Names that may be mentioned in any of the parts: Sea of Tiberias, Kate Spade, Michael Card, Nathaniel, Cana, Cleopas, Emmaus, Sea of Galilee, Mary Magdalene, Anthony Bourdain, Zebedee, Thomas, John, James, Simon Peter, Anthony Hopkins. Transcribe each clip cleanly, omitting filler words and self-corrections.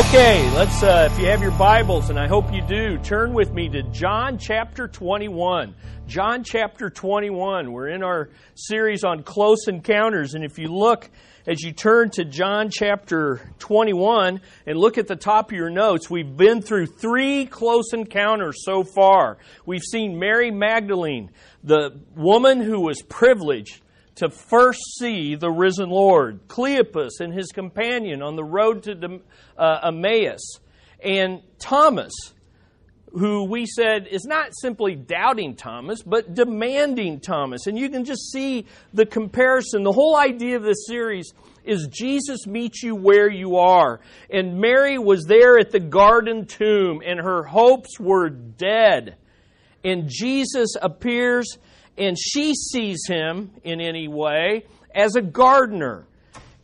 Okay, let's, if you have your Bibles, and I hope you do, turn with me to John chapter 21. John chapter 21. We're in our series on Close Encounters, and if you look as you turn to John chapter 21 and look at the top of your notes, we've been through three close encounters so far. We've seen Mary Magdalene, the woman who was privileged to first see the risen Lord, Cleopas and his companion on the road to Emmaus, and Thomas, who we said is not simply doubting Thomas, but demanding Thomas. And you can just see the comparison. The whole idea of this series is Jesus meets you where you are. And Mary was there at the garden tomb, and her hopes were dead. And Jesus appears, and she sees him, in any way, as a gardener.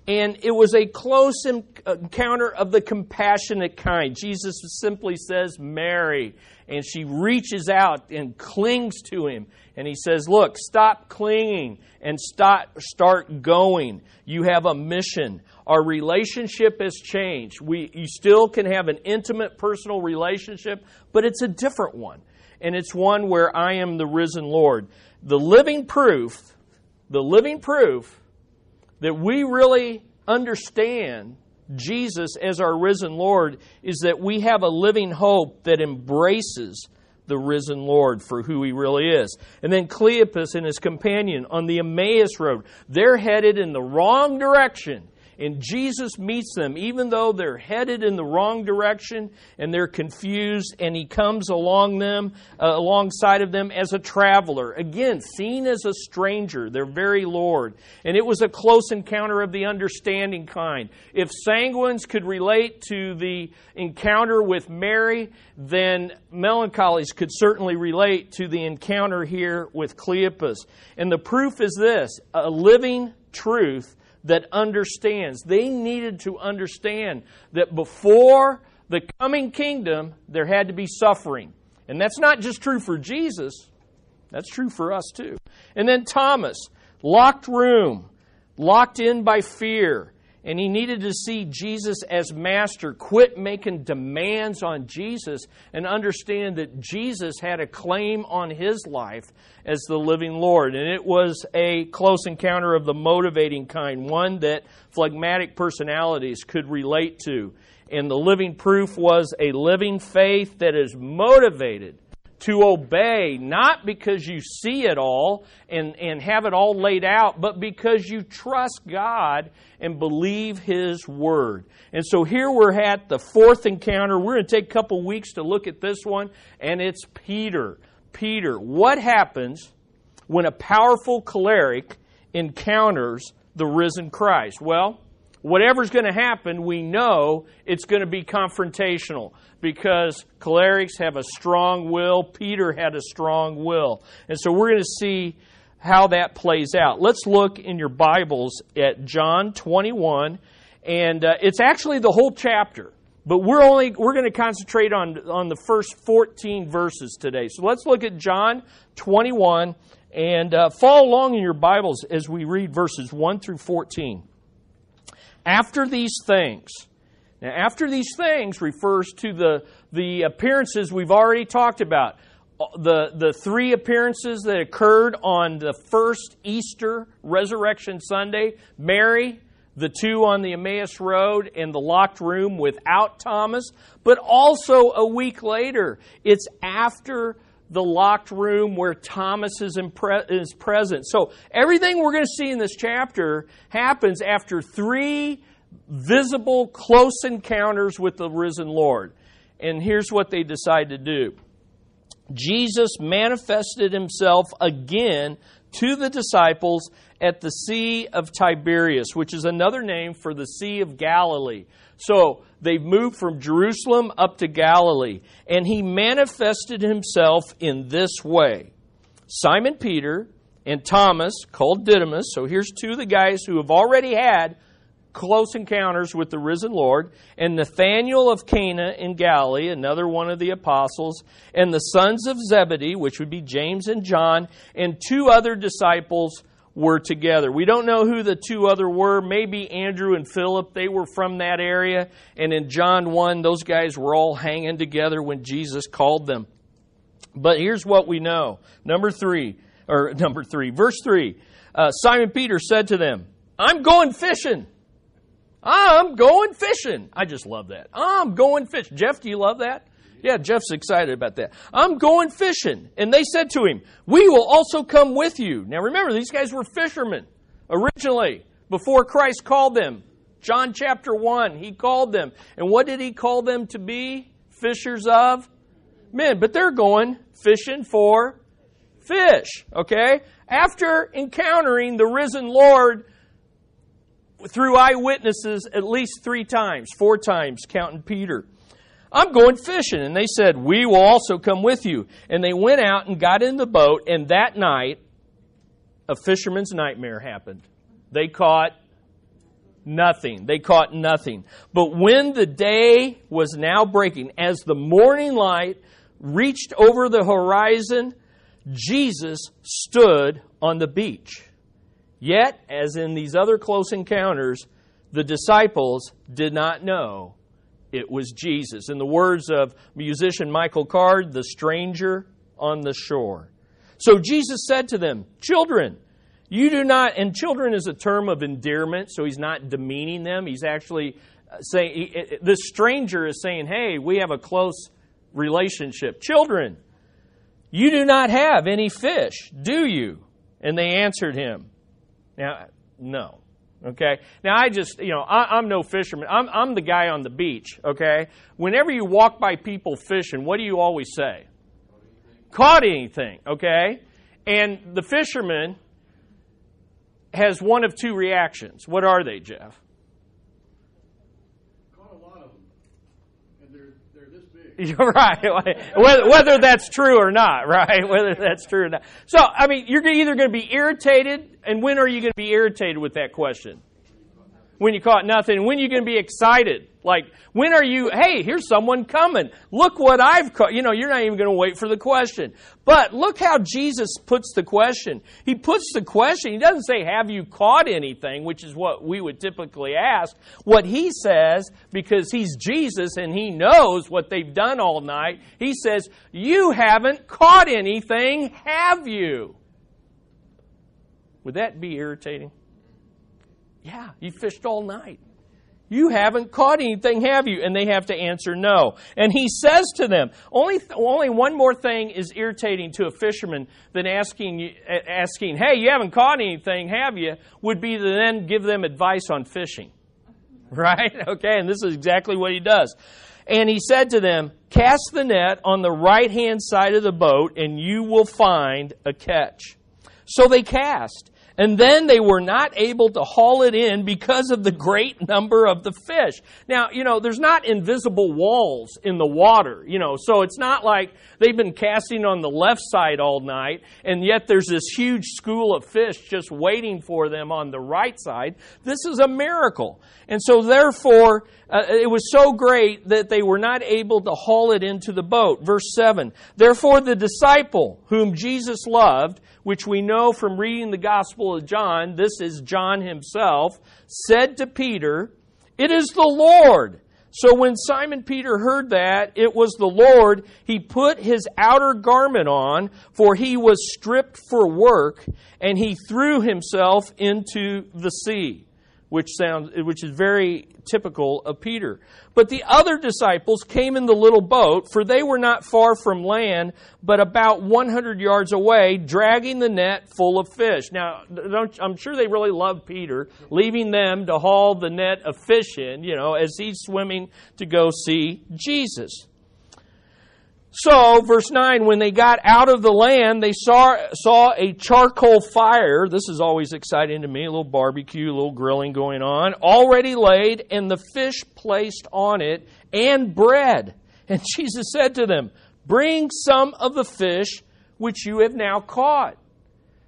And it was a close encounter of the compassionate kind. Jesus simply says, Mary. And she reaches out and clings to him. And he says, look, stop clinging and start going. You have a mission. Our relationship has changed. You still can have an intimate personal relationship, but it's a different one. And it's one where I am the risen Lord. The living proof that we really understand Jesus as our risen Lord is that we have a living hope that embraces the risen Lord for who he really is. And then Cleopas and his companion on the Emmaus road, they're headed in the wrong direction. And Jesus meets them, even though they're headed in the wrong direction and they're confused, and he comes alongside of them as a traveler. Again, seen as a stranger, their very Lord. And it was a close encounter of the understanding kind. If sanguines could relate to the encounter with Mary, then melancholies could certainly relate to the encounter here with Cleopas. And the proof is this, a living truth that understands. They needed to understand that before the coming kingdom, there had to be suffering. And that's not just true for Jesus. That's true for us too. And then Thomas, locked room, locked in by fear. And he needed to see Jesus as master, quit making demands on Jesus, and understand that Jesus had a claim on his life as the living Lord. And it was a close encounter of the motivating kind, one that phlegmatic personalities could relate to. And the living proof was a living faith that is motivated to obey, not because you see it all and have it all laid out, but because you trust God and believe His Word. And so here we're at the fourth encounter. We're going to take a couple weeks to look at this one, and it's Peter. Peter, what happens when a powerful cleric encounters the risen Christ? Well, whatever's going to happen, we know it's going to be confrontational because clerics have a strong will. Peter had a strong will. And so we're going to see how that plays out. Let's look in your Bibles at John 21, and it's actually the whole chapter. But we're going to concentrate on the first 14 verses today. So let's look at John 21 and follow along in your Bibles as we read verses 1 through 14. After these things refers to the appearances we've already talked about. The three appearances that occurred on the first Easter Resurrection Sunday, Mary, the two on the Emmaus Road, and the locked room without Thomas. But also a week later, it's after the locked room where Thomas is present. So everything we're going to see in this chapter happens after three visible close encounters with the risen Lord. And here's what they decide to do. Jesus manifested himself again to the disciples at the Sea of Tiberias, which is another name for the Sea of Galilee. So they've moved from Jerusalem up to Galilee, and he manifested himself in this way. Simon Peter and Thomas, called Didymus, so here's two of the guys who have already had close encounters with the risen Lord, and Nathaniel of Cana in Galilee, another one of the apostles, and the sons of Zebedee, which would be James and John, and two other disciples were together. We don't know who the two other were. Maybe Andrew and Philip, they were from that area. And in John 1, those guys were all hanging together when Jesus called them. But here's what we know. Verse 3. Simon Peter said to them, "I'm going fishing. I'm going fishing." I just love that. I'm going fishing. Jeff, do you love that? Yeah, Jeff's excited about that. "I'm going fishing." And they said to him, "We will also come with you." Now remember, these guys were fishermen originally before Christ called them. John chapter 1, he called them. And what did he call them to be? Fishers of men. But they're going fishing for fish, okay? After encountering the risen Lord through eyewitnesses at least 3 times, 4 times, counting Peter. "I'm going fishing." And they said, "We will also come with you." And they went out and got in the boat. And that night, a fisherman's nightmare happened. They caught nothing. They caught nothing. But when the day was now breaking, as the morning light reached over the horizon, Jesus stood on the beach. Yet, as in these other close encounters, the disciples did not know it was Jesus. In the words of musician Michael Card, "The stranger on the shore." So Jesus said to them, "Children, you do not..." And children is a term of endearment, so he's not demeaning them. He's actually saying, this stranger is saying, "Hey, we have a close relationship." "Children, you do not have any fish, do you?" And they answered him, "Now, no." Okay. Now I just, I'm no fisherman. I'm the guy on the beach. Okay. Whenever you walk by people fishing, what do you always say? Caught anything. Okay. And the fisherman has one of 2 reactions. What are they, Jeff? Caught a lot of them, and they're this big. You're right. Whether that's true or not, right? Whether that's true or not. So I mean, you're either going to be irritated. And when are you going to be irritated with that question? When you caught nothing. When are you going to be excited? Like, when are you, "Hey, here's someone coming. Look what I've caught." You're not even going to wait for the question. But look how Jesus puts the question. He puts the question. He doesn't say, "Have you caught anything?" which is what we would typically ask. What he says, because he's Jesus and he knows what they've done all night, he says, "You haven't caught anything, have you?" Would that be irritating? Yeah, you fished all night. "You haven't caught anything, have you?" And they have to answer no. And he says to them, only one more thing is irritating to a fisherman than asking, "Hey, you haven't caught anything, have you?" would be to then give them advice on fishing. Right? Okay, and this is exactly what he does. And he said to them, "Cast the net on the right-hand side of the boat, and you will find a catch." So they cast, and then they were not able to haul it in because of the great number of the fish. Now, there's not invisible walls in the water, so it's not like they've been casting on the left side all night, and yet there's this huge school of fish just waiting for them on the right side. This is a miracle. And so therefore, it was so great that they were not able to haul it into the boat. Verse 7, "Therefore the disciple whom Jesus loved," which we know from reading the Gospel of John, this is John himself, "said to Peter, 'It is the Lord.' So when Simon Peter heard that it was the Lord, he put his outer garment on, for he was stripped for work, and he threw himself into the sea," which is very typical of Peter. "But the other disciples came in the little boat, for they were not far from land, but about 100 yards away, dragging the net full of fish." Now, I'm sure they really loved Peter, leaving them to haul the net of fish in, as he's swimming to go see Jesus. So, verse 9, "When they got out of the land, they saw a charcoal fire." This is always exciting to me, a little barbecue, a little grilling going on. "Already laid, and the fish placed on it, and bread. And Jesus said to them, 'Bring some of the fish which you have now caught.'"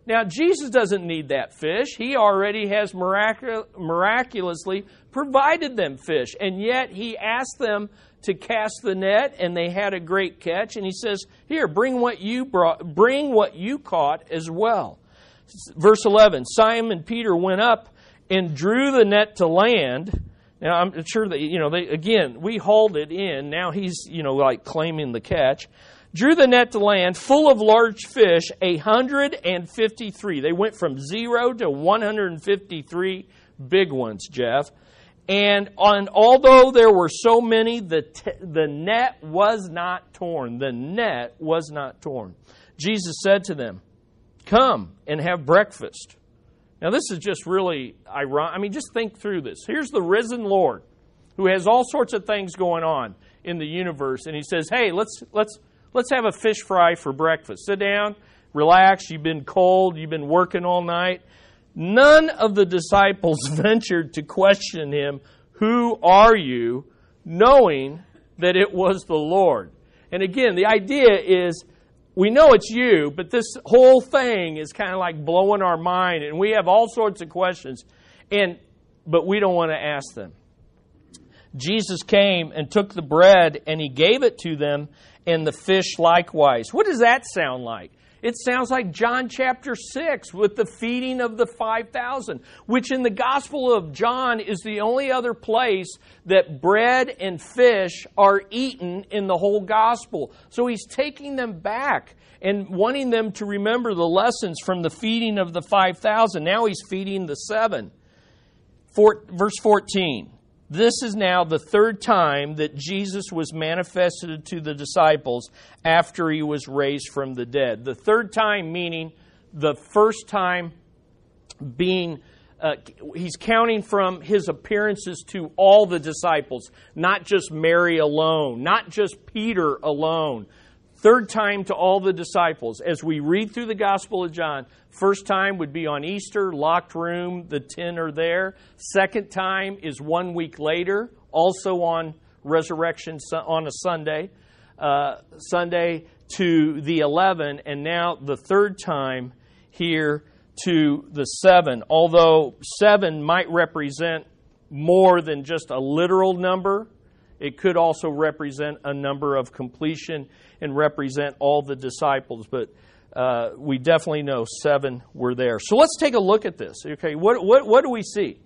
Now, Jesus doesn't need that fish. He already has miraculously provided them fish. And yet, he asked them to cast the net, and they had a great catch. And he says, "Here, bring what you caught as well." Verse 11, Simon Peter went up and drew the net to land. Now, I'm sure that, we hauled it in. Now he's, claiming the catch. Drew the net to land, full of large fish, 153. They went from 0 to 153 big ones, Jeff. And although there were so many, the net was not torn. The net was not torn. Jesus said to them, "Come and have breakfast." Now, this is just really ironic. I mean, just think through this. Here's the risen Lord who has all sorts of things going on in the universe. And he says, hey, let's have a fish fry for breakfast. Sit down, relax. You've been cold. You've been working all night. None of the disciples ventured to question him, "Who are you?" knowing that it was the Lord. And again, the idea is, we know it's you, but this whole thing is kind of like blowing our mind, and we have all sorts of questions, but we don't want to ask them. Jesus came and took the bread, and he gave it to them, and the fish likewise. What does that sound like? It sounds like John chapter 6 with the feeding of the 5,000, which in the Gospel of John is the only other place that bread and fish are eaten in the whole Gospel. So he's taking them back and wanting them to remember the lessons from the feeding of the 5,000. Now he's feeding the 7. Verse 14. This is now the third time that Jesus was manifested to the disciples after he was raised from the dead. The third time meaning the first time being, he's counting from his appearances to all the disciples, not just Mary alone, not just Peter alone. Third time to all the disciples. As we read through the Gospel of John, first time would be on Easter, locked room, the 10 are there. Second time is 1 week later, also on resurrection on a Sunday, Sunday to the 11, and now the third time here to the 7. Although 7 might represent more than just a literal number, it could also represent a number of completion and represent all the disciples. But we definitely know 7 were there. So let's take a look at this. Okay, what do we see?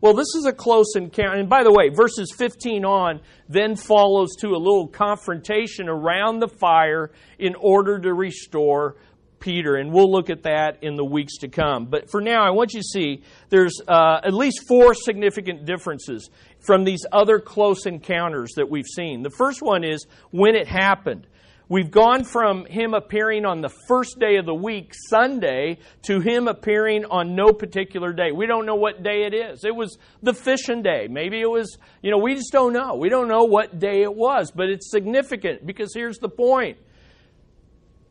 Well, this is a close encounter. And by the way, verses 15 on then follows to a little confrontation around the fire in order to restore Peter. And we'll look at that in the weeks to come. But for now, I want you to see there's at least 4 significant differences from these other close encounters that we've seen. The first one is when it happened. We've gone from him appearing on the first day of the week, Sunday, to him appearing on no particular day. We don't know what day it is. It was the fishing day. Maybe it was, we just don't know. We don't know what day it was, but it's significant because here's the point.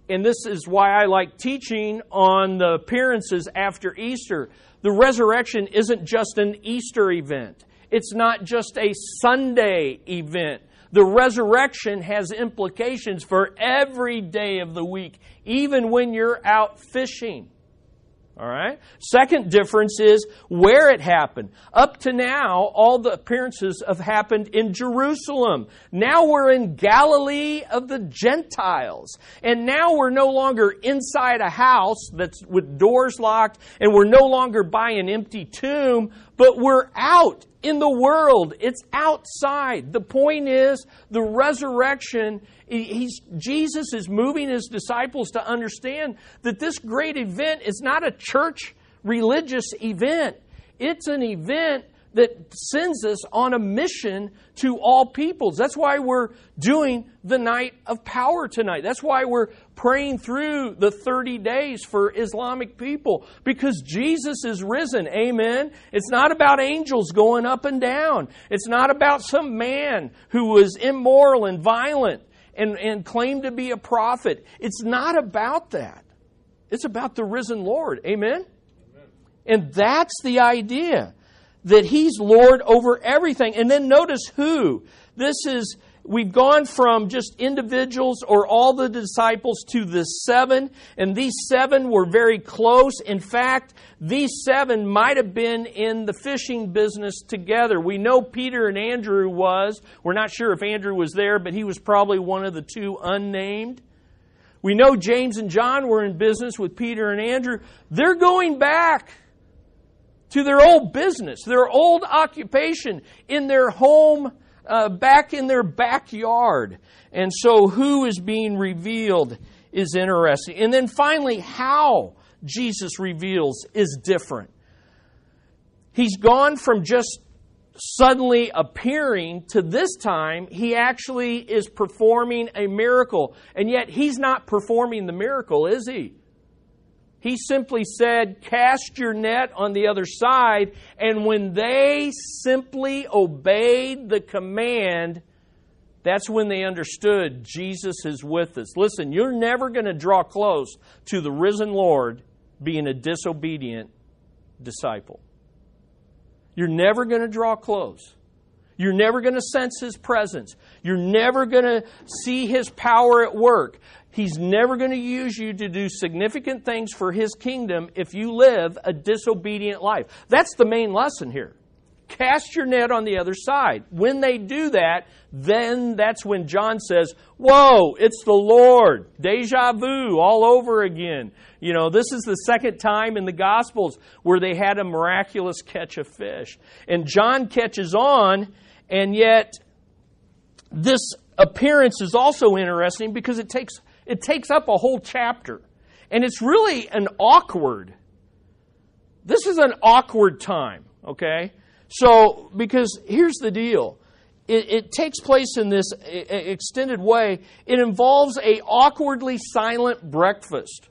And this is why I like teaching on the appearances after Easter. The resurrection isn't just an Easter event. It's not just a Sunday event. The resurrection has implications for every day of the week, even when you're out fishing. All right? Second difference is where it happened. Up to now, all the appearances have happened in Jerusalem. Now we're in Galilee of the Gentiles. And now we're no longer inside a house that's with doors locked, and we're no longer by an empty tomb, but we're out in the world. It's outside. The point is the resurrection. Jesus is moving his disciples to understand that this great event is not a church religious event. It's an event that sends us on a mission to all peoples. That's why we're doing the Night of Power tonight. That's why we're praying through the 30 days for Islamic people, because Jesus is risen. Amen. It's not about angels going up and down. It's not about some man who was immoral and violent and claimed to be a prophet. It's not about that. It's about the risen Lord. Amen. Amen. And that's the idea. That he's Lord over everything. And then notice who. We've gone from just individuals or all the disciples to the 7. And these 7 were very close. In fact, these 7 might have been in the fishing business together. We know Peter and Andrew was. We're not sure if Andrew was there, but he was probably one of the 2 unnamed. We know James and John were in business with Peter and Andrew. They're going back to their old business, their old occupation in their home, back in their backyard. And so who is being revealed is interesting. And then finally, how Jesus reveals is different. He's gone from just suddenly appearing to this time, he actually is performing a miracle. And yet he's not performing the miracle, is he? He simply said, cast your net on the other side. And when they simply obeyed the command, that's when they understood Jesus is with us. Listen, you're never going to draw close to the risen Lord being a disobedient disciple. You're never going to draw close. You're never going to sense His presence. You're never going to see His power at work. He's never going to use you to do significant things for His kingdom if you live a disobedient life. That's the main lesson here. Cast your net on the other side. When they do that, then that's when John says, whoa, it's the Lord. Deja vu all over again. You know, this is the second time in the Gospels where they had a miraculous catch of fish. And John catches on, and yet this appearance is also interesting because it takes up a whole chapter. And it's really this is an awkward time, okay? So, because here's the deal. It takes place in this extended way. It involves an awkwardly silent breakfast.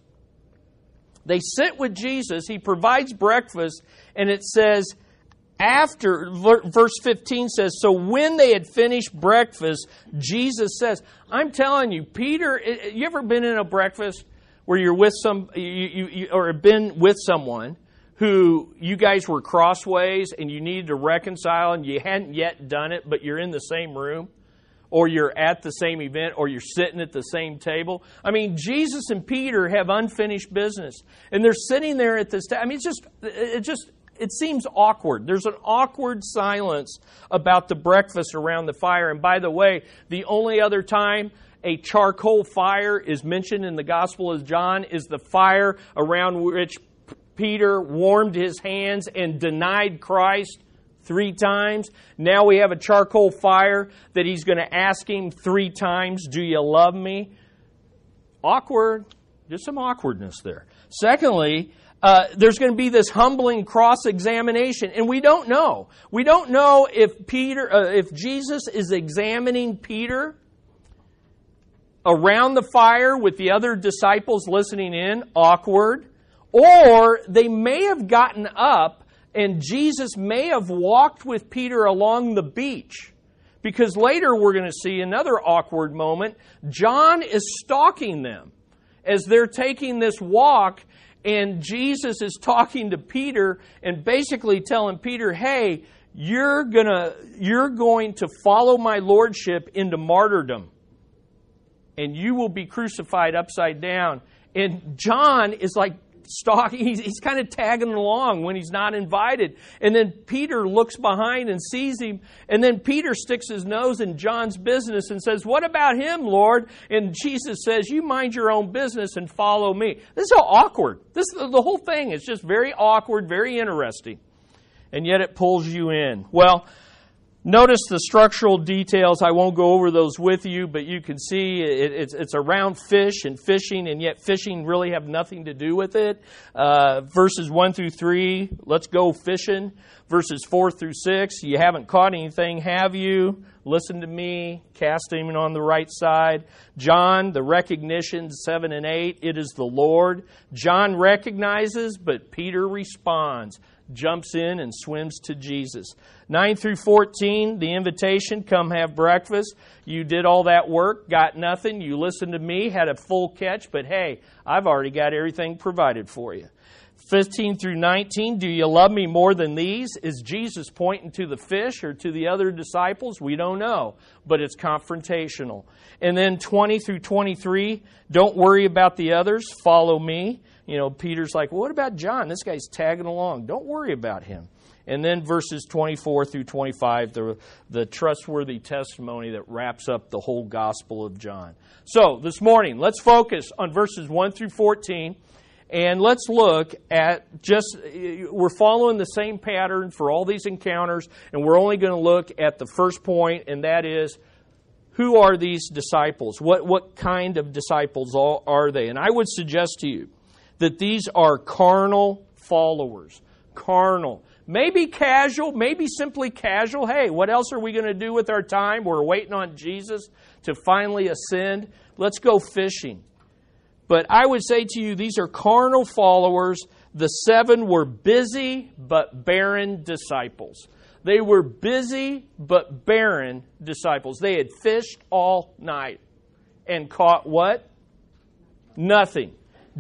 They sit with Jesus. He provides breakfast. And it says, after, verse 15 says, so when they had finished breakfast, Jesus says, I'm telling you, Peter, you ever been in a breakfast where you're with someone who you guys were crossways and you needed to reconcile and you hadn't yet done it, but you're in the same room or you're at the same event or you're sitting at the same table? I mean, Jesus and Peter have unfinished business and they're sitting there at this table. I mean, it seems awkward. There's an awkward silence about the breakfast around the fire. And by the way, the only other time a charcoal fire is mentioned in the Gospel of John is the fire around which Peter warmed his hands and denied Christ 3 times. Now we have a charcoal fire that he's going to ask him 3 times, do you love me? Awkward. There's some awkwardness there. Secondly, there's going to be this humbling cross-examination, and we don't know. We don't know if Jesus is examining Peter around the fire with the other disciples listening in, awkward. Or they may have gotten up and Jesus may have walked with Peter along the beach. Because later we're going to see another awkward moment. John is stalking them as they're taking this walk, and Jesus is talking to Peter and basically telling Peter, hey, you're going to follow my lordship into martyrdom. And you will be crucified upside down. And John is like, stalking, he's kind of tagging along when he's not invited. And then Peter looks behind and sees him. And then Peter sticks his nose in John's business and says, what about him, Lord? And Jesus says, you mind your own business and follow me. This is so awkward. The whole thing is just very awkward, very interesting. And yet it pulls you in. Well, notice the structural details. I won't go over those with you, but you can see it's around fish and fishing, and yet fishing really have nothing to do with it. Verses 1 through 3, let's go fishing. Verses 4 through 6, you haven't caught anything, have you? Listen to me, cast him on the right side. John, the recognition, 7 and 8, it is the Lord. John recognizes, but Peter responds. Jumps in and swims to Jesus. 9 through 14, the invitation, come have breakfast. You did all that work, got nothing. You listened to me, had a full catch, but hey, I've already got everything provided for you. 15 through 19, do you love me more than these? Is Jesus pointing to the fish or to the other disciples? We don't know, but it's confrontational. And then 20 through 23, don't worry about the others, follow me. you know, Peter's like, well, what about John? This guy's tagging along. Don't worry about him. And then verses 24 through 25, the trustworthy testimony that wraps up the whole Gospel of John. So this morning, let's focus on verses 1 through 14, and let's look at just, we're following the same pattern for all these encounters, and we're only going to look at the first point, and that is, who are these disciples? What kind of disciples are they? And I would suggest to you that these are carnal followers. Carnal. Maybe casual, maybe simply casual. Hey, what else are we going to do with our time? We're waiting on Jesus to finally ascend. Let's go fishing. But I would say to you, these are carnal followers. The seven were busy but barren disciples. They were busy but barren disciples. They had fished all night and caught what? Nothing.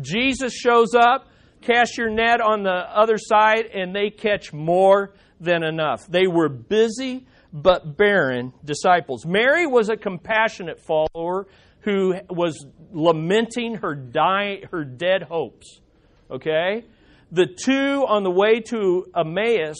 Jesus shows up, cast your net on the other side, and they catch more than enough. They were busy but barren disciples. Mary was a compassionate follower who was lamenting her dead hopes. Okay? The two on the way to Emmaus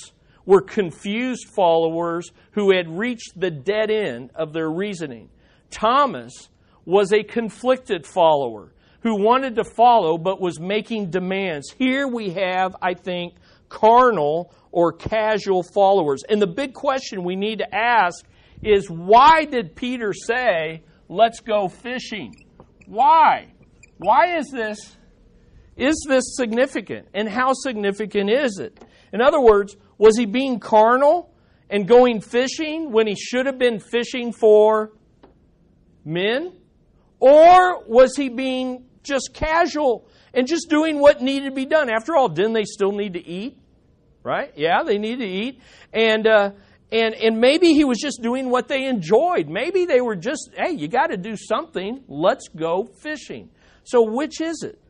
were confused followers who had reached the dead end of their reasoning. Thomas was a conflicted follower who wanted to follow but was making demands. Here we have, I think, carnal or casual followers. And the big question we need to ask is, why did Peter say, let's go fishing? Why? Why is this? Is this significant? And how significant is it? In other words, was he being carnal and going fishing when he should have been fishing for men? Or was he being just casual and just doing what needed to be done? After all, didn't they still need to eat? Right? Yeah, they need to eat. And maybe he was just doing what they enjoyed. Maybe they were just, hey, you got to do something. Let's go fishing. So which is it?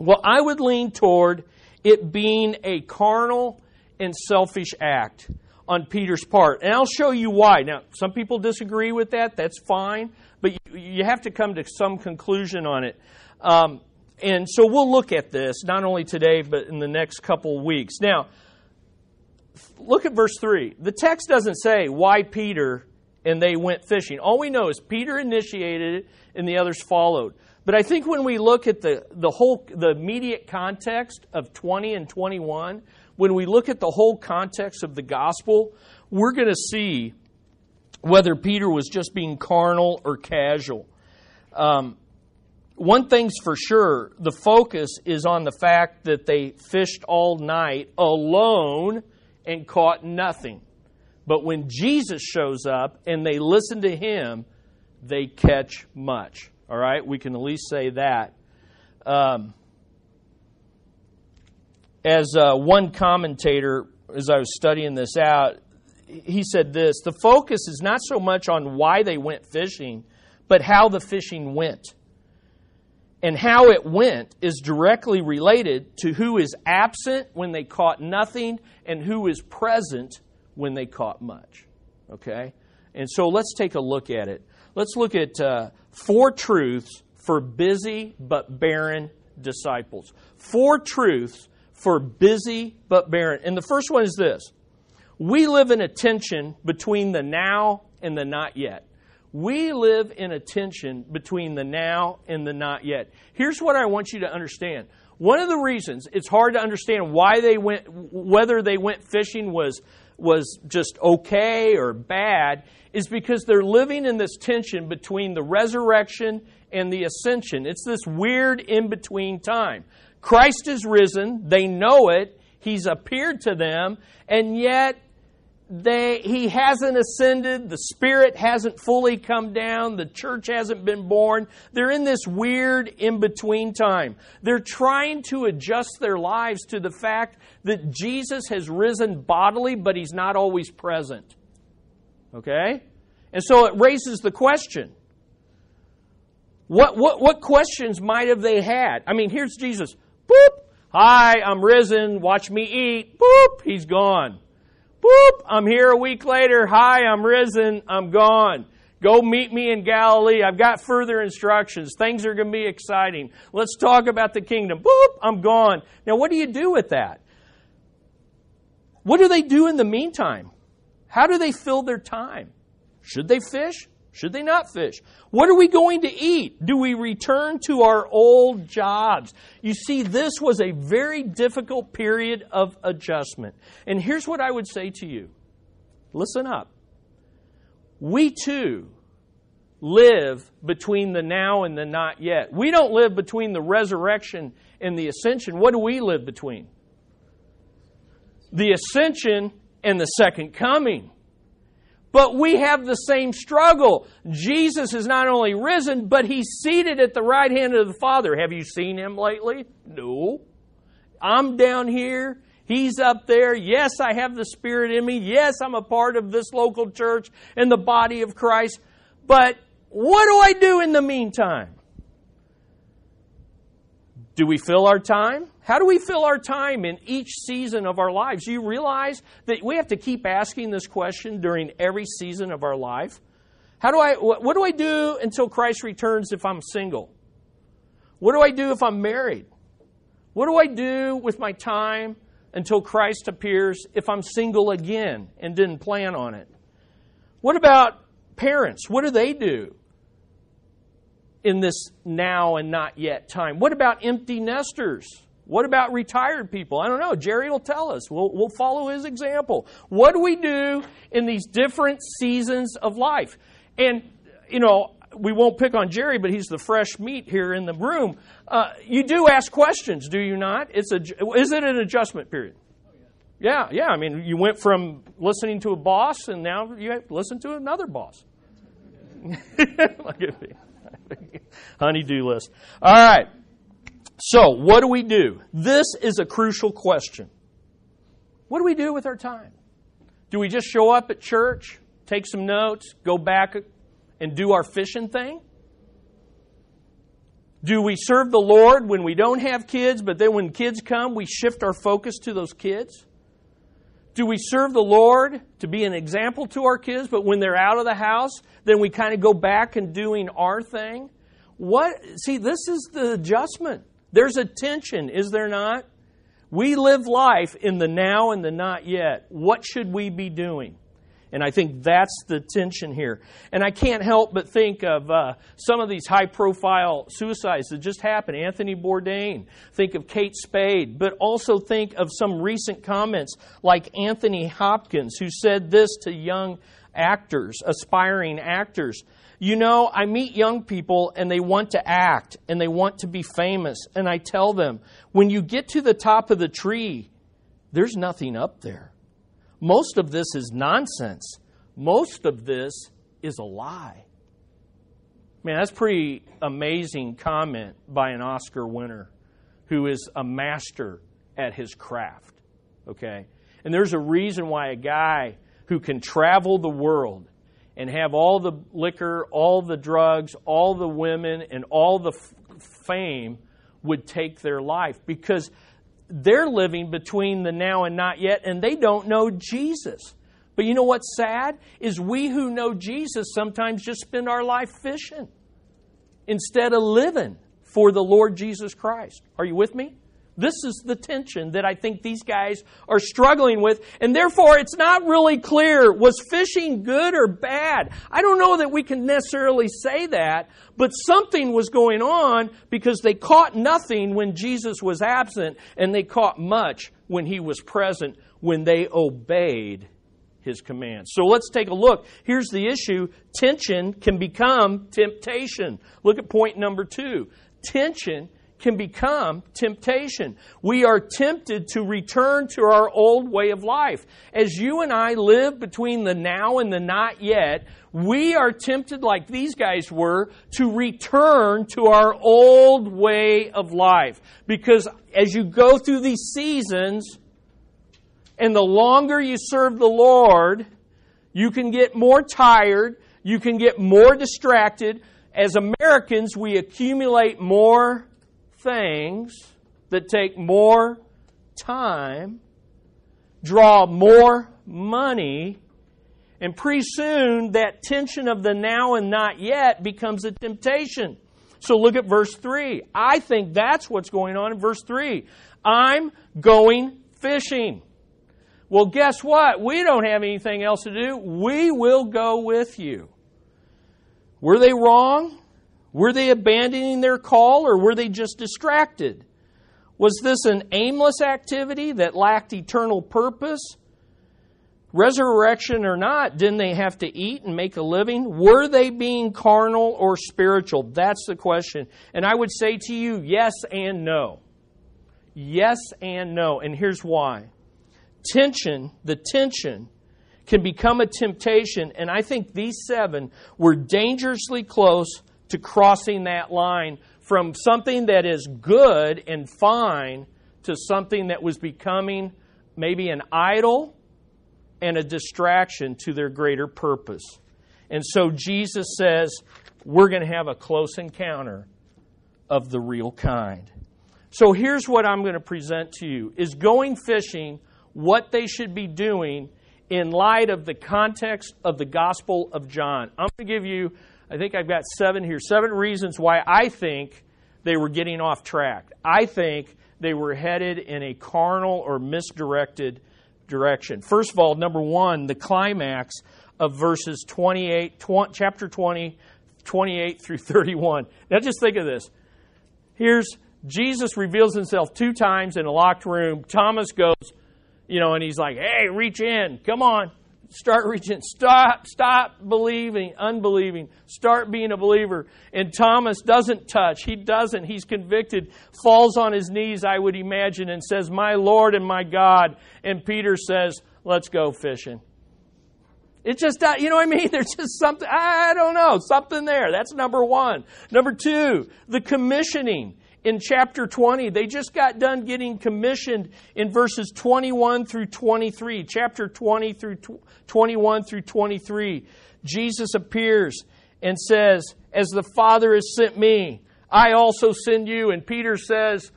Well, I would lean toward it being a carnal and selfish act on Peter's part. And I'll show you why. Now, some people disagree with that. That's fine. But you have to come to some conclusion on it. And so we'll look at this, not only today, but in the next couple weeks. Now, look at verse 3. The text doesn't say why Peter and they went fishing. All we know is Peter initiated it and the others followed. But I think when we look at the immediate context of 20 and 21, when we look at the whole context of the gospel, we're going to see whether Peter was just being carnal or casual. One thing's for sure, the focus is on the fact that they fished all night alone and caught nothing. But when Jesus shows up and they listen to him, they catch much. All right? We can at least say that. As one commentator, as I was studying this out, he said this, the focus is not so much on why they went fishing, but how the fishing went. And how it went is directly related to who is absent when they caught nothing and who is present when they caught much. Okay? And so let's take a look at it. Let's look at four truths for busy but barren disciples. Four truths for busy but barren. And the first one is this. We live in a tension between the now and the not yet. We live in a tension between the now and the not yet. Here's what I want you to understand. One of the reasons it's hard to understand why they went, whether they went fishing was just okay or bad, is because they're living in this tension between the resurrection and the ascension. It's this weird in-between time. Christ is risen, they know it, he's appeared to them, and yet he hasn't ascended, the Spirit hasn't fully come down, the church hasn't been born. They're in this weird in-between time. They're trying to adjust their lives to the fact that Jesus has risen bodily, but he's not always present. Okay? And so it raises the question. What questions might have they had? I mean, here's Jesus. Boop! Hi, I'm risen. Watch me eat. Boop! He's gone. Boop! I'm here a week later. Hi, I'm risen. I'm gone. Go meet me in Galilee. I've got further instructions. Things are going to be exciting. Let's talk about the kingdom. Boop, I'm gone. Now, what do you do with that? What do they do in the meantime? How do they fill their time? Should they fish? Should they not fish? What are we going to eat? Do we return to our old jobs? You see, this was a very difficult period of adjustment. And here's what I would say to you. Listen up. We too live between the now and the not yet. We don't live between the resurrection and the ascension. What do we live between? The ascension and the second coming. But we have the same struggle. Jesus is not only risen, but He's seated at the right hand of the Father. Have you seen Him lately? No. I'm down here. He's up there. Yes, I have the Spirit in me. Yes, I'm a part of this local church and the body of Christ. But what do I do in the meantime? Do we fill our time? How do we fill our time in each season of our lives? Do you realize that we have to keep asking this question during every season of our life? What do I do until Christ returns if I'm single? What do I do if I'm married? What do I do with my time until Christ appears if I'm single again and didn't plan on it? What about parents? What do they do in this now and not yet time? What about empty nesters? What about retired people? I don't know. Jerry will tell us. We'll follow his example. What do we do in these different seasons of life? And, you know, we won't pick on Jerry, but he's the fresh meat here in the room. You do ask questions, do you not? Is it an adjustment period? Oh, yeah. Yeah. I mean, you went from listening to a boss, and now you have to listen to another boss. Look at me. Honey-do list. All right. So, what do we do? This is a crucial question. What do we do with our time? Do we just show up at church, take some notes, go back and do our fishing thing? Do we serve the Lord when we don't have kids, but then when kids come, we shift our focus to those kids? Do we serve the Lord to be an example to our kids, but when they're out of the house, then we kind of go back and doing our thing? See, this is the adjustment. There's a tension, is there not? We live life in the now and the not yet. What should we be doing? And I think that's the tension here. And I can't help but think of some of these high-profile suicides that just happened. Anthony Bourdain. Think of Kate Spade. But also think of some recent comments like Anthony Hopkins, who said this to young actors, aspiring actors. You know, I meet young people and they want to act and they want to be famous. And I tell them, when you get to the top of the tree, there's nothing up there. Most of this is nonsense. Most of this is a lie. Man, that's a pretty amazing comment by an Oscar winner who is a master at his craft. Okay? And there's a reason why a guy who can travel the world and have all the liquor, all the drugs, all the women, and all the fame would take their life, because they're living between the now and not yet, and they don't know Jesus. But you know what's sad? Is we who know Jesus sometimes just spend our life fishing instead of living for the Lord Jesus Christ. Are you with me? This is the tension that I think these guys are struggling with, and therefore it's not really clear, was fishing good or bad? I don't know that we can necessarily say that, but something was going on, because they caught nothing when Jesus was absent, and they caught much when He was present, when they obeyed His commands. So let's take a look. Here's the issue. Tension can become temptation. Look at point number 2. Tension can become temptation. We are tempted to return to our old way of life. As you and I live between the now and the not yet, we are tempted, like these guys were, to return to our old way of life. Because as you go through these seasons, and the longer you serve the Lord, you can get more tired, you can get more distracted. As Americans, we accumulate more things that take more time, draw more money, And pretty soon, that tension of the now and not yet becomes a temptation. So look at verse 3. I think that's what's going on in verse 3. I'm going fishing. Well, guess what? We don't have anything else to do. We will go with you. Were they wrong? Were they abandoning their call, or were they just distracted? Was this an aimless activity that lacked eternal purpose? Resurrection or not, didn't they have to eat and make a living? Were they being carnal or spiritual? That's the question. And I would say to you, yes and no. Yes and no. And here's why. The tension can become a temptation. And I think these seven were dangerously close to crossing that line from something that is good and fine to something that was becoming maybe an idol and a distraction to their greater purpose. And so Jesus says, we're going to have a close encounter of the real kind. So here's what I'm going to present to you, is going fishing what they should be doing in light of the context of the Gospel of John. I'm going to give you, I think I've got 7 here, 7 reasons why I think they were getting off track. I think they were headed in a carnal or misdirected direction. First of all, number 1, the climax of verses 28 through 31. Now just think of this. Here's Jesus reveals himself 2 times in a locked room. Thomas goes, and he's like, hey, reach in. Come on. Start reaching. Stop believing, unbelieving. Start being a believer. And Thomas doesn't touch. He doesn't. He's convicted, falls on his knees, I would imagine, and says, my Lord and my God. And Peter says, let's go fishing. It's just, there's just something, I don't know, something there. That's number 1. Number 2, the commissioning. In chapter 20, they just got done getting commissioned in verses 21 through 23. Chapter 20 through 21 through 23, Jesus appears and says, as the Father has sent me, I also send you. And Peter says,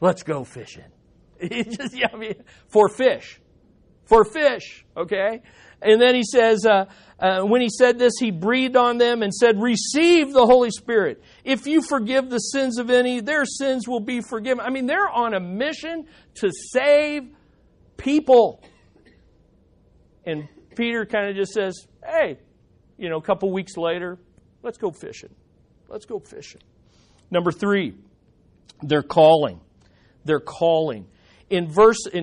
let's go fishing. For fish. For fish, okay? And then he says, when he said this, he breathed on them and said, receive the Holy Spirit. If you forgive the sins of any, their sins will be forgiven. They're on a mission to save people. And Peter kind of just says, hey, a couple weeks later, let's go fishing. Let's go fishing. Number 3, their calling. Their calling. In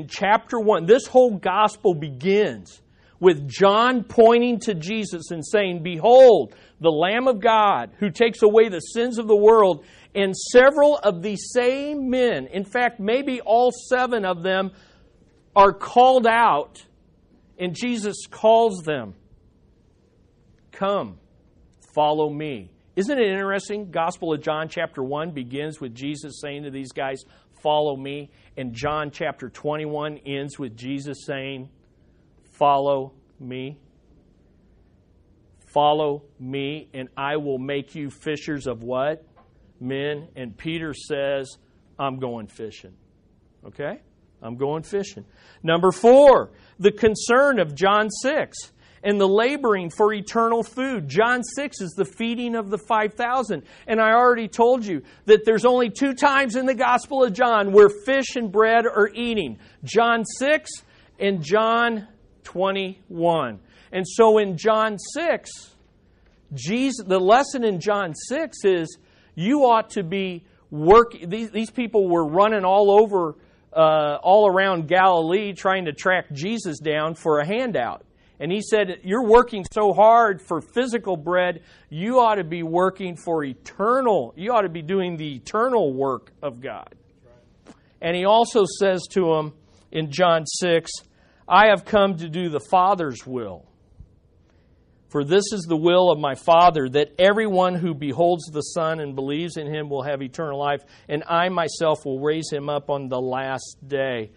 chapter 1, this whole gospel begins with John pointing to Jesus and saying, behold, the Lamb of God who takes away the sins of the world. And several of these same men, in fact, maybe all 7 of them, are called out, and Jesus calls them, come, follow me. Isn't it interesting? Gospel of John chapter 1 begins with Jesus saying to these guys, follow me. And John chapter 21 ends with Jesus saying, follow me. Follow me, and I will make you fishers of what? Men. And Peter says, I'm going fishing. Okay? I'm going fishing. Number 4, the concern of John 6 and the laboring for eternal food. John 6 is the feeding of the 5,000. And I already told you that there's only 2 times in the Gospel of John where fish and bread are eating. John 6 and John 21. And so in John 6, the lesson in John 6 is you ought to be working. These people were running all around Galilee trying to track Jesus down for a handout. And he said, you're working so hard for physical bread, you ought to be working for eternal. You ought to be doing the eternal work of God. Right. And he also says to them in John 6, I have come to do the Father's will. For this is the will of my Father, that everyone who beholds the Son and believes in Him will have eternal life, and I myself will raise Him up on the last day.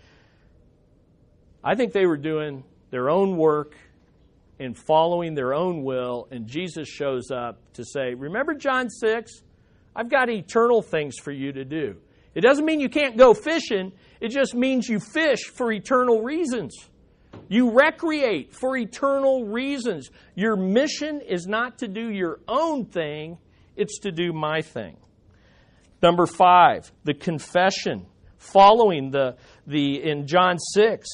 I think they were doing their own work and following their own will, and Jesus shows up to say, remember John 6? I've got eternal things for you to do. It doesn't mean you can't go fishing. It just means you fish for eternal reasons. You recreate for eternal reasons. Your mission is not to do your own thing, it's to do my thing. Number 5, the confession. Following in John 6,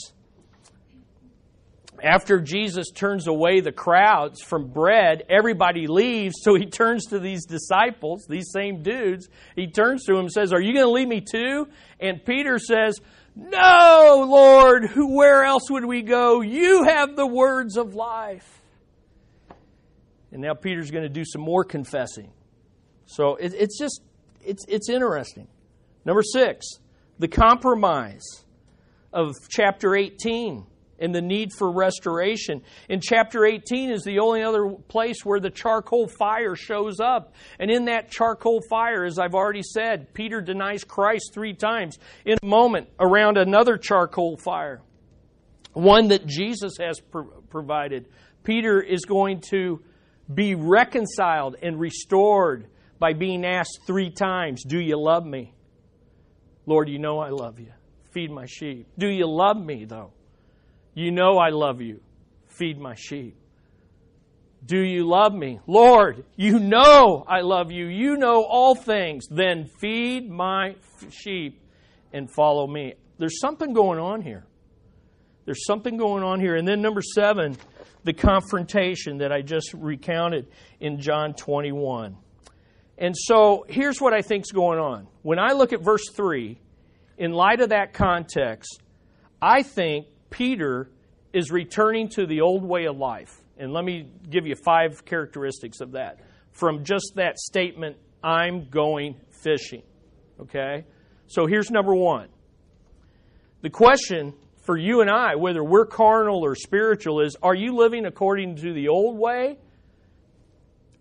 after Jesus turns away the crowds from bread, everybody leaves, so he turns to these disciples, these same dudes. He turns to them and says, "Are you going to leave me too?" And Peter says, "No, Lord, where else would we go? You have the words of life." And now Peter's going to do some more confessing. So it's interesting. Number 6, the compromise of chapter 18 and the need for restoration. In chapter 18 is the only other place where the charcoal fire shows up. And in that charcoal fire, as I've already said, Peter denies Christ 3 times in a moment around another charcoal fire, one that Jesus has provided. Peter is going to be reconciled and restored by being asked 3 times, "Do you love me?" "Lord, you know I love you. Feed my sheep." "Do you love me, though?" "You know I love you. Feed my sheep." "Do you love me?" "Lord, you know I love you. You know all things. Then feed my sheep and follow me." There's something going on here. There's something going on here. And then number 7, the confrontation that I just recounted in John 21. And so here's what I think is going on. When I look at verse 3, in light of that context, I think Peter is returning to the old way of life. And let me give you 5 characteristics of that from just that statement, "I'm going fishing." Okay? So here's number 1. The question for you and I, whether we're carnal or spiritual, is, are you living according to the old way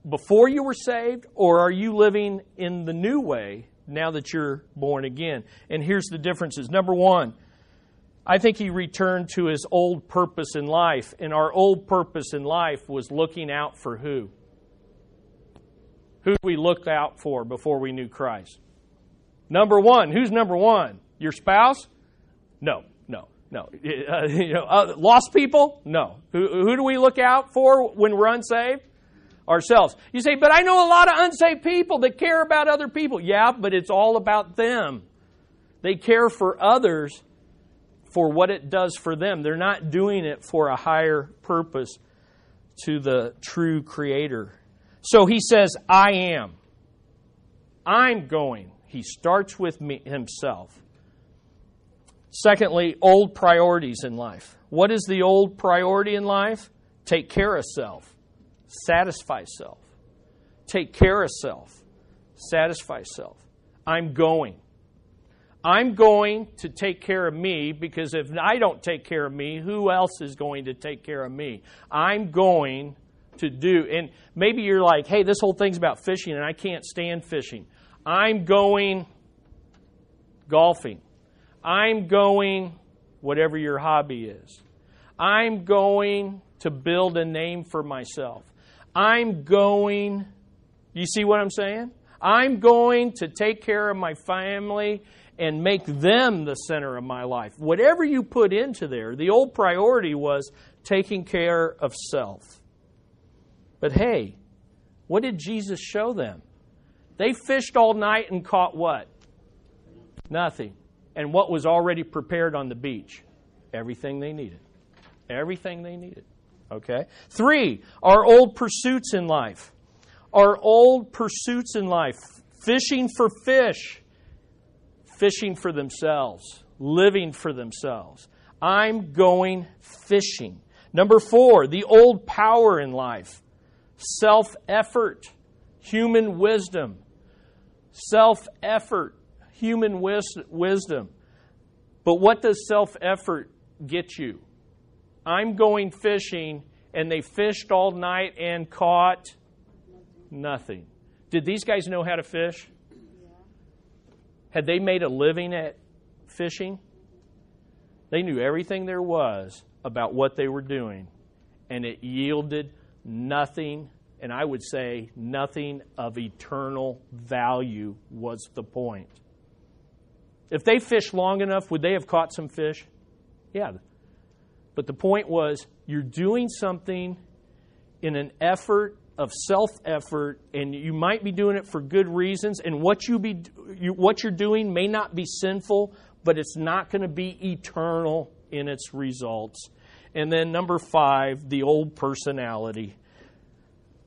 before you were saved, or are you living in the new way now that you're born again? And here's the differences. Number 1, I think he returned to his old purpose in life, and our old purpose in life was looking out for who? Who did we look out for before we knew Christ? Number 1, who's number 1? Your spouse? No. Lost people? No. Who do we look out for when we're unsaved? Ourselves. You say, "But I know a lot of unsaved people that care about other people." Yeah, but it's all about them. They care for others for what it does for them. They're not doing it for a higher purpose to the true Creator. So he says, "I am. I'm going." He starts with himself. Secondly, old priorities in life. What is the old priority in life? Take care of self. Satisfy self. Take care of self. Satisfy self. I'm going. I'm going to take care of me, because if I don't take care of me, who else is going to take care of me? I'm going to do. And maybe you're like, "Hey, this whole thing's about fishing and I can't stand fishing." I'm going golfing. I'm going whatever your hobby is. I'm going to build a name for myself. I'm going, you see what I'm saying? I'm going to take care of my family and make them the center of my life. Whatever you put into there, the old priority was taking care of self. But hey, what did Jesus show them? They fished all night and caught what? Nothing. And what was already prepared on the beach? Everything they needed. Everything they needed. Okay. 3, our old pursuits in life. Our old pursuits in life. Fishing for fish. Fishing for themselves. Living for themselves. I'm going fishing. Number 4, the old power in life. Self-effort. Human wisdom. Self-effort. Human wisdom. But what does self-effort get you? I'm going fishing, and they fished all night and caught nothing. Did these guys know how to fish? Yeah. Had they made a living at fishing? They knew everything there was about what they were doing, and it yielded nothing, and I would say nothing of eternal value was the point. If they fished long enough, would they have caught some fish? Yeah. But the point was, you're doing something in an effort of self-effort, and you might be doing it for good reasons, and what you're doing may not be sinful, but it's not going to be eternal in its results. And then number 5, the old personality.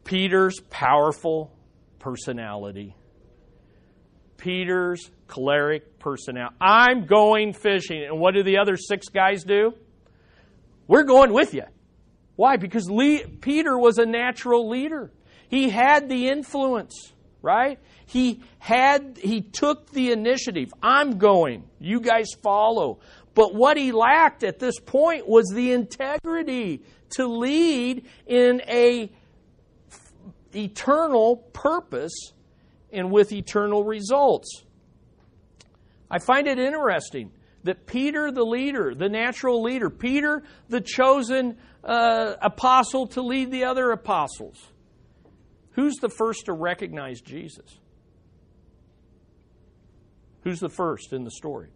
Peter's powerful personality. Peter's choleric personality. I'm going fishing. And what do the other 6 guys do? We're going with you. Why? Because Peter was a natural leader. He had the influence, right? He took the initiative. I'm going. You guys follow. But what he lacked at this point was the integrity to lead in a eternal purpose and with eternal results. I find it interesting that Peter, the leader, the natural leader, Peter, the chosen apostle to lead the other apostles, who's the first to recognize Jesus? Who's the first in the story?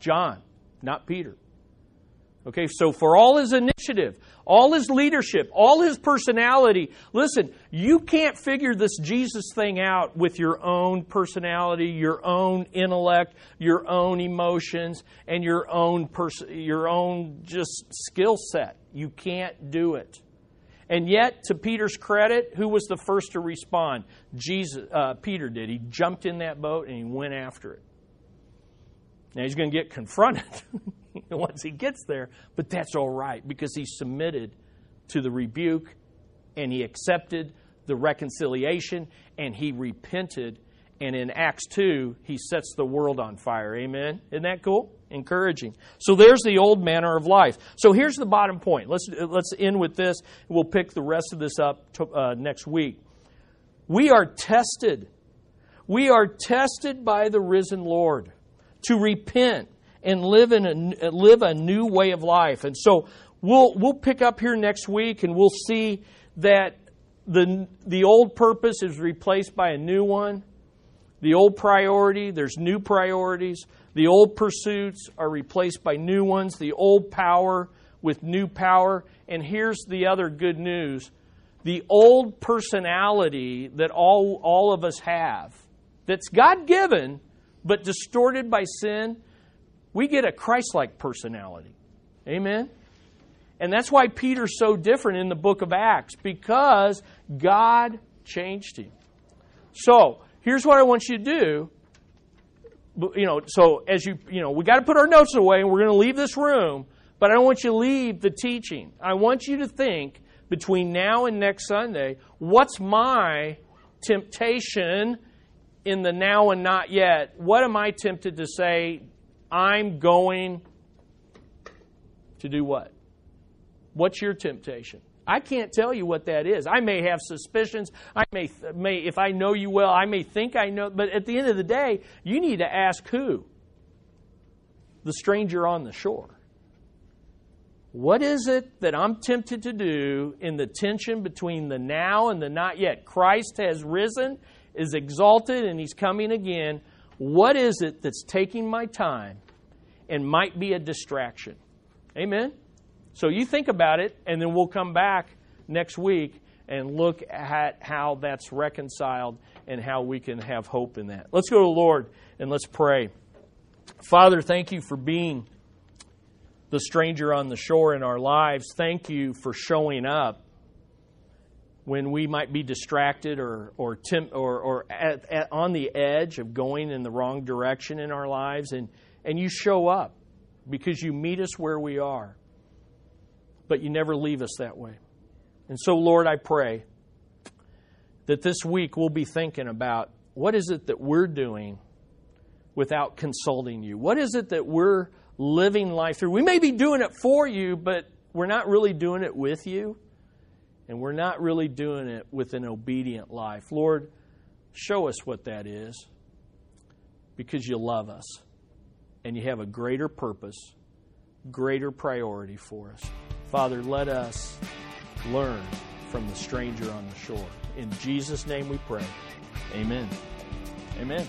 John, not Peter. Okay, so for all his initiative, all his leadership, all his personality, listen, you can't figure this Jesus thing out with your own personality, your own intellect, your own emotions, and your own just skill set. You can't do it. And yet, to Peter's credit, who was the first to respond? Peter did. He jumped in that boat and he went after it. Now, he's going to get confronted once he gets there, but that's all right because he submitted to the rebuke and he accepted the reconciliation and he repented. And in Acts 2, he sets the world on fire. Amen? Isn't that cool? Encouraging. So there's the old manner of life. So here's the bottom point. Let's end with this. We'll pick the rest of this up next week. We are tested. We are tested by the risen Lord to repent and live a new way of life. And so we'll pick up here next week and we'll see that the old purpose is replaced by a new one. The old priority, there's new priorities. The old pursuits are replaced by new ones. The old power with new power. And here's the other good news. The old personality that all of us have, that's God-given but distorted by sin, we get a Christ-like personality. Amen? And that's why Peter's so different in the book of Acts, because God changed him. So, here's what I want you to do. We got to put our notes away and we're going to leave this room, but I don't want you to leave the teaching. I want you to think between now and next Sunday, what's my temptation in the now and not yet? What am I tempted to say? I'm going to do what? What's your temptation? I can't tell you what that is. I may have suspicions. I may, if I know you well, I may think I know. But at the end of the day, you need to ask who? The stranger on the shore. What is it that I'm tempted to do in the tension between the now and the not yet? Christ has risen, is exalted, and He's coming again. What is it that's taking my time and might be a distraction? Amen? So you think about it, and then we'll come back next week and look at how that's reconciled and how we can have hope in that. Let's go to the Lord and let's pray. Father, thank you for being the stranger on the shore in our lives. Thank you for showing up when we might be distracted or on the edge of going in the wrong direction in our lives, and you show up because you meet us where we are, but you never leave us that way. And so, Lord, I pray that this week we'll be thinking about what is it that we're doing without consulting you? What is it that we're living life through? We may be doing it for you, but we're not really doing it with you. And we're not really doing it with an obedient life. Lord, show us what that is, because you love us and you have a greater purpose, greater priority for us. Father, let us learn from the stranger on the shore. In Jesus' name we pray. Amen. Amen.